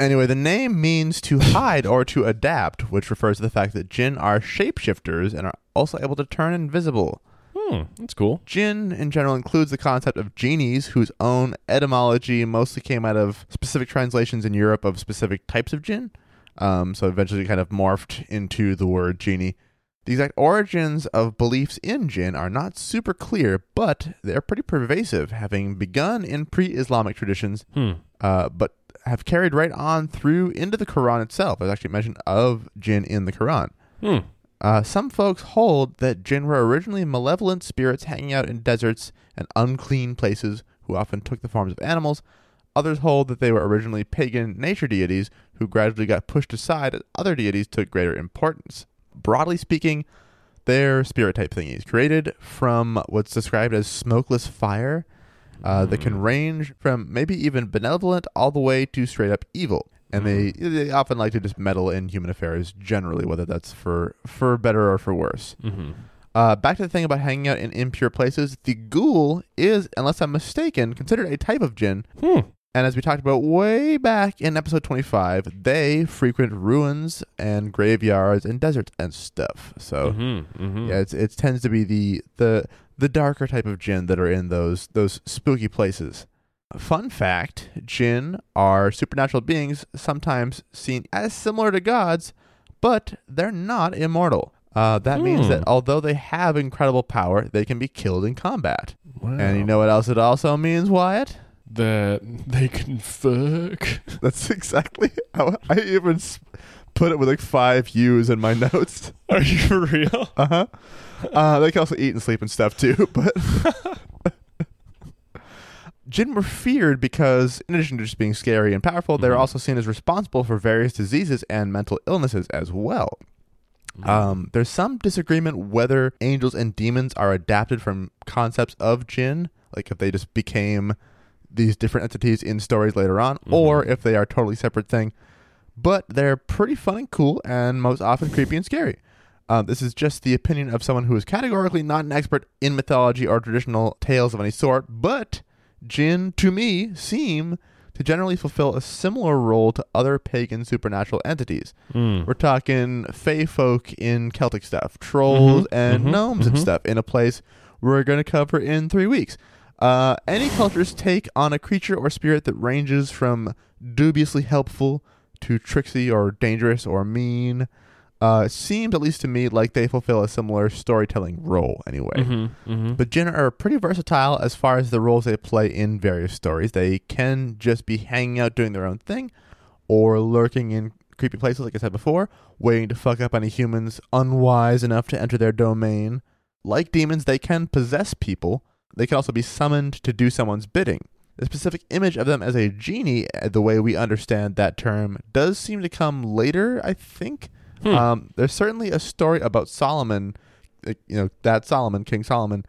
Anyway, the name means to hide or to adapt, which refers to the fact that jinn are shapeshifters and are also able to turn invisible. Hmm, that's cool. Jinn, in general, includes the concept of genies, whose own etymology mostly came out of specific translations in Europe of specific types of jinn. Um, so eventually kind of morphed into the word genie. The exact origins of beliefs in jinn are not super clear, but they're pretty pervasive, having begun in pre-Islamic traditions, hmm. uh, but have carried right on through into the Quran itself. There's actually mention of jinn in the Quran. Hmm. Uh, some folks hold that jinn were originally malevolent spirits hanging out in deserts and unclean places who often took the forms of animals. Others hold that they were originally pagan nature deities who gradually got pushed aside as other deities took greater importance. Broadly speaking, they're spirit type thingies created from what's described as smokeless fire uh, mm. that can range from maybe even benevolent all the way to straight up evil. And they, they often like to just meddle in human affairs generally, whether that's for, for better or for worse. Mm-hmm. Uh, back to the thing about hanging out in impure places, the ghoul is, unless I'm mistaken, considered a type of jinn. Hmm. And as we talked about way back in episode twenty-five, they frequent ruins and graveyards and deserts and stuff. So mm-hmm, mm-hmm. yeah, it's, it tends to be the, the the darker type of jinn that are in those those spooky places. Fun fact, jinn are supernatural beings sometimes seen as similar to gods, but they're not immortal. Uh, that mm. means that although they have incredible power, they can be killed in combat. Wow. And you know what else it also means, Wyatt? That they can fuck. That's exactly how I even put it with like five U's in my notes. Are you for real? Uh-huh. Uh, they can also eat and sleep and stuff too, but... Jinn were feared because, in addition to just being scary and powerful, mm-hmm. they were also seen as responsible for various diseases and mental illnesses as well. Mm-hmm. Um, there's some disagreement whether angels and demons are adapted from concepts of jinn, like if they just became these different entities in stories later on, mm-hmm. or if they are a totally separate thing. But they're pretty fun and cool and most often creepy and scary. Uh, this is just the opinion of someone who is categorically not an expert in mythology or traditional tales of any sort, but... jinn, to me, seem to generally fulfill a similar role to other pagan supernatural entities. Mm. We're talking fae folk in Celtic stuff, trolls mm-hmm, and mm-hmm, gnomes mm-hmm. and stuff in a place we're going to cover in three weeks. Uh, any culture's take on a creature or spirit that ranges from dubiously helpful to tricksy or dangerous or mean uh, seems, at least to me, like they fulfill a similar storytelling role anyway. Mm-hmm, mm-hmm. But jinn are pretty versatile as far as the roles they play in various stories. They can just be hanging out doing their own thing or lurking in creepy places, like I said before, waiting to fuck up any humans unwise enough to enter their domain. Like demons, they can possess people. They can also be summoned to do someone's bidding. The specific image of them as a genie, the way we understand that term, does seem to come later, I think. Hmm. Um, there's certainly a story about Solomon, you know, that Solomon, King Solomon,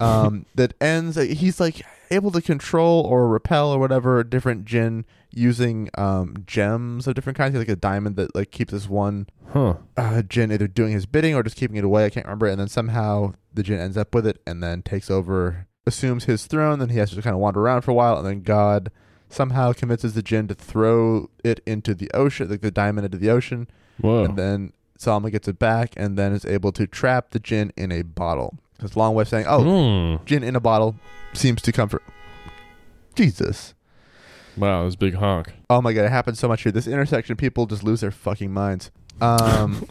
um, that ends, he's like able to control or repel or whatever different jinn using um, gems of different kinds, like a diamond that like keeps this one huh. uh, jinn either doing his bidding or just keeping it away. I can't remember. And then somehow the jinn ends up with it and then takes over, assumes his throne. Then he has to kind of wander around for a while. And then God somehow convinces the jinn to throw it into the ocean, like the diamond into the ocean. Whoa. And then Solomon gets it back and then is able to trap the jinn in a bottle. It's a long way of saying, oh, mm. jinn in a bottle seems to comfort. Jesus. Wow, this big honk. Oh my God, it happens so much here. This intersection, people just lose their fucking minds. Um,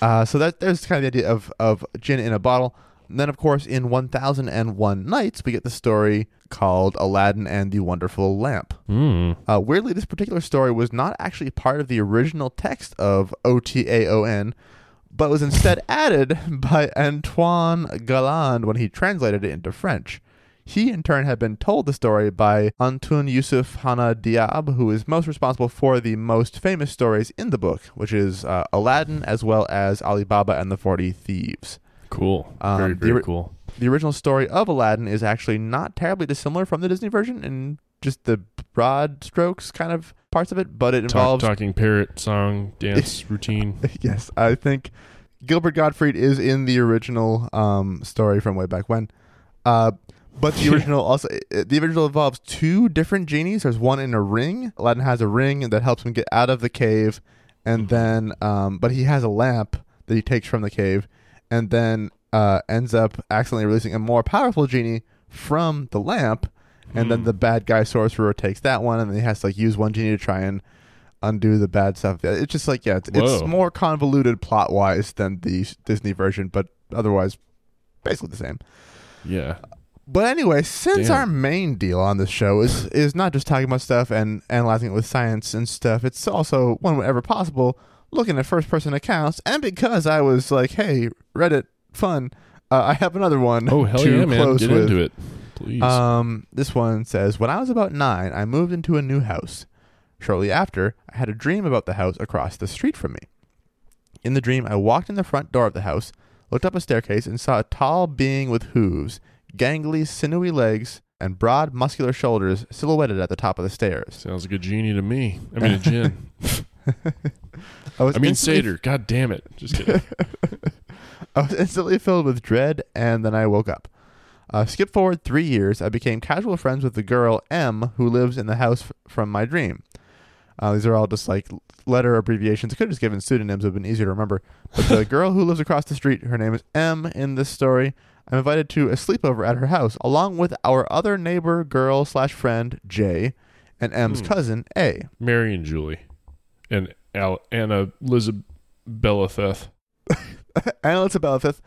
uh, so that there's kind of the idea of, of jinn in a bottle. And then, of course, in one thousand one Nights, we get the story called Aladdin and the Wonderful Lamp. Mm. Uh, weirdly, this particular story was not actually part of the original text of O T A O N, but was instead added by Antoine Galland when he translated it into French. He, in turn, had been told the story by Antoine Yusuf Hana Diab, who is most responsible for the most famous stories in the book, which is uh, Aladdin as well as Ali Baba and the forty Thieves. Cool. Um, very, very the, cool. The original story of Aladdin is actually not terribly dissimilar from the Disney version in just the broad strokes kind of parts of it, but it involves... Talk, talking parrot, song, dance, routine. Yes, I think Gilbert Gottfried is in the original um, story from way back when. Uh, but the original also... The original involves two different genies. There's one in a ring. Aladdin has a ring that helps him get out of the cave, and then... Um, but he has a lamp that he takes from the cave, and then uh, ends up accidentally releasing a more powerful genie from the lamp, and mm. then the bad guy sorcerer takes that one, and then he has to like use one genie to try and undo the bad stuff. It's just like, yeah, it's, it's more convoluted plot-wise than the Disney version, but otherwise basically the same. Yeah. But anyway, since Damn. our main deal on this show is is not just talking about stuff and analyzing it with science and stuff, it's also, when whenever possible, looking at first-person accounts. And because I was like, hey, Reddit, fun, uh, I have another one oh, hell to yeah, close man. Get with. Into it. Please. Um, this one says, when I was about nine, I moved into a new house. Shortly after, I had a dream about the house across the street from me. In the dream, I walked in the front door of the house, looked up a staircase, and saw a tall being with hooves, gangly, sinewy legs, and broad, muscular shoulders silhouetted at the top of the stairs. Sounds like a genie to me. I mean, a djinn. I, I mean, satyr. F- God damn it. Just kidding. I was instantly filled with dread, and then I woke up. Uh, skip forward three years, I became casual friends with the girl M, who lives in the house f- from my dream. Uh, these are all just like letter abbreviations. I could have just given pseudonyms, it would have been easier to remember. But the girl who lives across the street, her name is M in this story. I'm invited to a sleepover at her house, along with our other neighbor girl slash friend, J, and M's mm. cousin, A. Mary and Julie. And Al- Anna Lizabeletheth. Anna Lizabeletheth.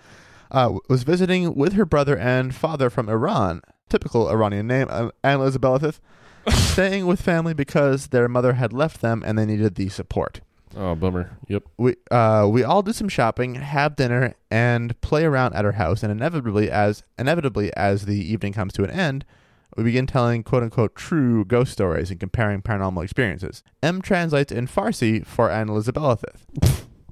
Uh, was visiting with her brother and father from Iran, typical Iranian name, uh, Anna Elizabeth, staying with family because their mother had left them and they needed the support. Oh, bummer. Yep. We uh, we all do some shopping, have dinner, and play around at her house. And inevitably, as inevitably as the evening comes to an end, we begin telling quote-unquote true ghost stories and comparing paranormal experiences. M translates in Farsi for Anna Elizabeth.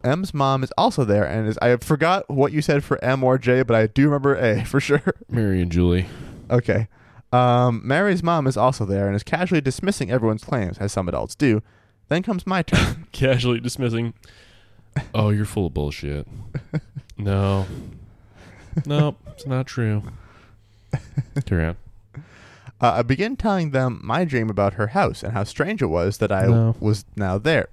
M's mom is also there, and is, I forgot what you said for M or J, but I do remember A for sure. Mary and Julie. Okay. Um, Mary's mom is also there and is casually dismissing everyone's claims, as some adults do. Then comes my turn. Casually dismissing. Oh, you're full of bullshit. No. Nope, it's not true. Turn around. Uh, I begin telling them my dream about her house and how strange it was that I no. was now there.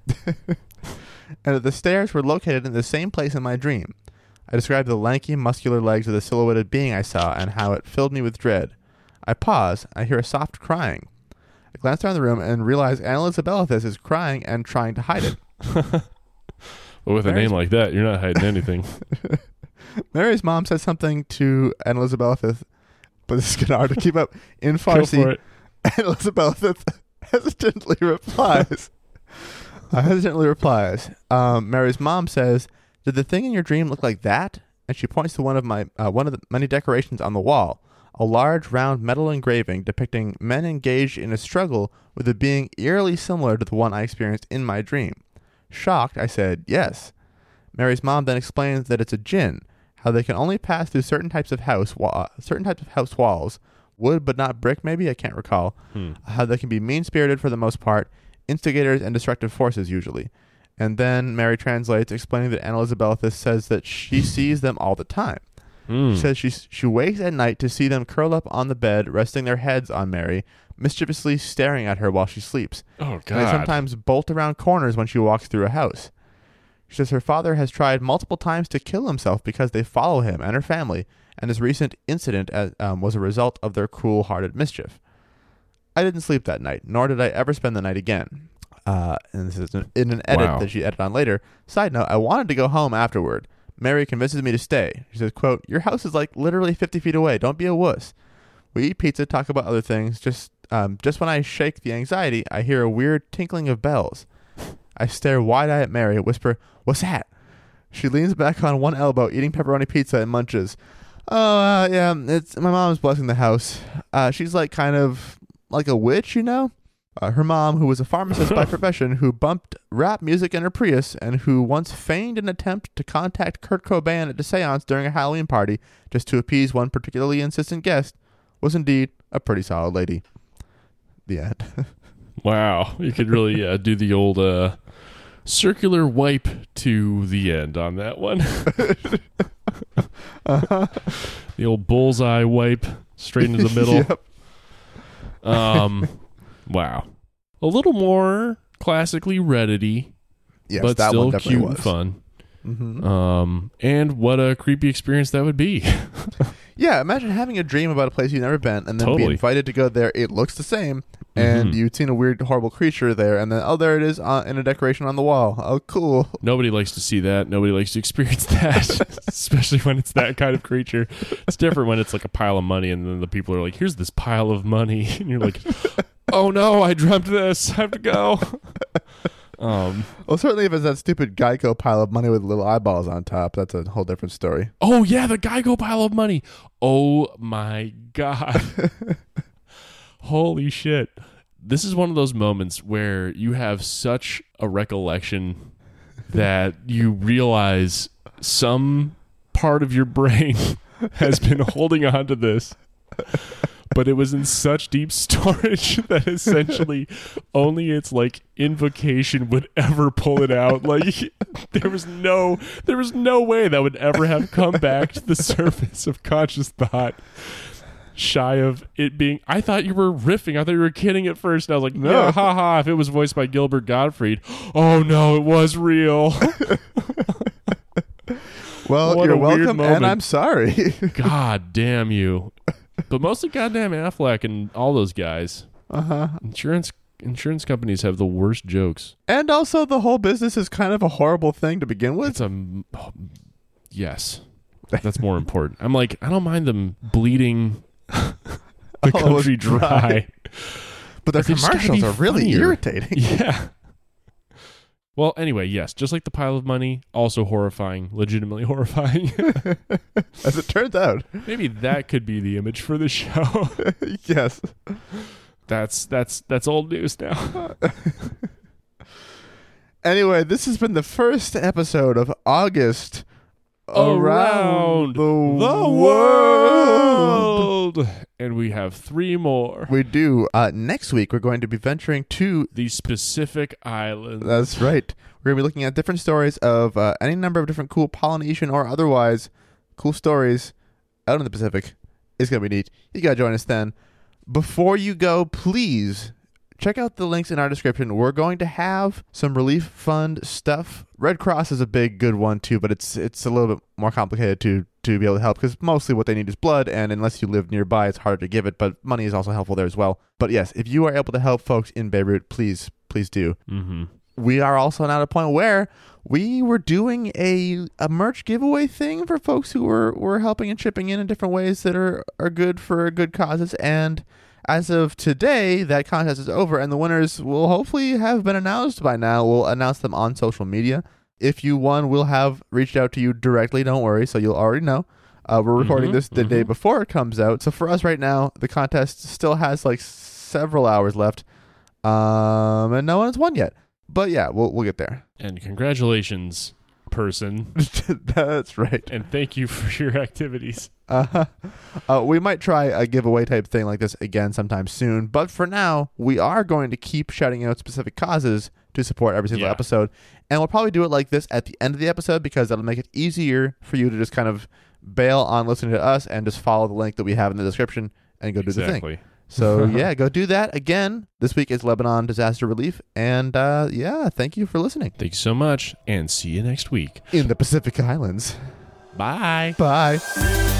And that the stairs were located in the same place in my dream. I described the lanky, muscular legs of the silhouetted being I saw and how it filled me with dread. I pause. I hear a soft crying. I glance around the room and realize Anna Elizabeth is crying and trying to hide it. Well, with Mary's a name like that, you're not hiding anything. Mary's mom said something to Anna Elizabeth, but this is going to hard to keep up. In Farsi, Anna Elizabeth hesitantly replies. I hesitantly replies. Um, Mary's mom says, "Did the thing in your dream look like that?" And she points to one of my uh, one of the many decorations on the wall, a large round metal engraving depicting men engaged in a struggle with a being eerily similar to the one I experienced in my dream. Shocked, I said, "Yes." Mary's mom then explains that it's a djinn, how they can only pass through certain types of house wa- certain types of house walls, wood but not brick, maybe I can't recall. Hmm. How they can be mean-spirited for the most part. Instigators and destructive forces usually. And then Mary translates, explaining that Anna Elizabeth says that she sees them all the time. Mm. She says she she wakes at night to see them curl up on the bed, resting their heads on Mary, mischievously staring at her while she sleeps. Oh, God. And they sometimes bolt around corners when she walks through a house. She says her father has tried multiple times to kill himself because they follow him and her family, and this recent incident as, um, was a result of their cruel-hearted mischief. I didn't sleep that night, nor did I ever spend the night again. Uh, and this is in an edit wow. that she edited on later. Side note, I wanted to go home afterward. Mary convinces me to stay. She says, quote, "Your house is like literally fifty feet away. Don't be a wuss. We eat pizza, talk about other things. Just um, just when I shake the anxiety, I hear a weird tinkling of bells. I stare wide-eyed at Mary, whisper, 'What's that?' She leans back on one elbow, eating pepperoni pizza and munches. Oh, uh, yeah, it's my mom's blessing the house. Uh, she's like kind of... like a witch, you know? Uh, her mom, who was a pharmacist by profession, who bumped rap music in her Prius, and who once feigned an attempt to contact Kurt Cobain at a seance during a Halloween party just to appease one particularly insistent guest, was indeed a pretty solid lady." The end. Wow. You could really uh, do the old uh, circular wipe to the end on that one. uh-huh. The old bullseye wipe straight into the middle. Yep. um, wow. A little more classically Reddit-y, yes, but that still one cute was. And fun. Mm-hmm. Um, and what a creepy experience that would be. Yeah, imagine having a dream about a place you've never been and then totally. Be invited to go there. It looks the same, and mm-hmm. you'd seen a weird, horrible creature there, and then, oh, there it is uh, in a decoration on the wall. Oh, cool. Nobody likes to see that. Nobody likes to experience that, especially when it's that kind of creature. It's different when it's like a pile of money, and then the people are like, here's this pile of money, and you're like, oh, no, I dreamt this. I have to go. Um, well, certainly if it's that stupid Geico pile of money with little eyeballs on top, that's a whole different story. Oh, yeah, the Geico pile of money. Oh, my God. Holy shit. This is one of those moments where you have such a recollection that you realize some part of your brain has been holding on to this. But it was in such deep storage that essentially only its like invocation would ever pull it out. Like there was no, there was no way that would ever have come back to the surface of conscious thought, shy of it being. I thought you were riffing. I thought you were kidding at first. And I was like, no, yeah, ha ha. If it was voiced by Gilbert Gottfried, oh no, it was real. Well, what you're welcome, and I'm sorry. God damn you. But mostly goddamn Affleck and all those guys. Uh-huh. Insurance insurance companies have the worst jokes. And also the whole business is kind of a horrible thing to begin with. It's a, oh, yes. That's more important. I'm like, I don't mind them bleeding the oh, country dry. But their commercials are really funnier. Irritating. Yeah. Well, anyway, yes, just like the pile of money, also horrifying, legitimately horrifying. As it turns out. Maybe that could be the image for the show. Yes. That's that's that's old news now. Anyway, this has been the first episode of August Around, Around the, the World. world. And we have three more. We do. Uh, next week, we're going to be venturing to the specific island. That's right. We're going to be looking at different stories of uh, any number of different cool Polynesian or otherwise cool stories out in the Pacific. It's going to be neat. You got to join us then. Before you go, please check out the links in our description. We're going to have some relief fund stuff. Red Cross is a big good one too, but it's it's a little bit more complicated to to be able to help because mostly what they need is blood, and unless you live nearby, it's harder to give it. But money is also helpful there as well. But yes, if you are able to help folks in Beirut, please please do. Mm-hmm. We are also now at a point where we were doing a, a merch giveaway thing for folks who were were helping and chipping in in different ways that are are good for good causes. And as of today, that contest is over, and the winners will hopefully have been announced by now. We'll announce them on social media. If you won, we'll have reached out to you directly. Don't worry, so you'll already know. Uh, we're recording mm-hmm, this the mm-hmm. day before it comes out. So for us right now, the contest still has like several hours left, um, and no one has won yet. But yeah, we'll we'll get there. And congratulations, person. That's right. And thank you for your activities. Uh-huh. Uh, we might try a giveaway type thing like this again sometime soon, but for now, we are going to keep shouting out specific causes to support every single yeah. episode, and we'll probably do it like this at the end of the episode because that'll make it easier for you to just kind of bail on listening to us and just follow the link that we have in the description and go exactly. do the thing. So yeah, go do that again. This week is Lebanon disaster relief, and uh, yeah, thank you for listening. Thank you so much, and see you next week in the Pacific Islands. Bye. Bye.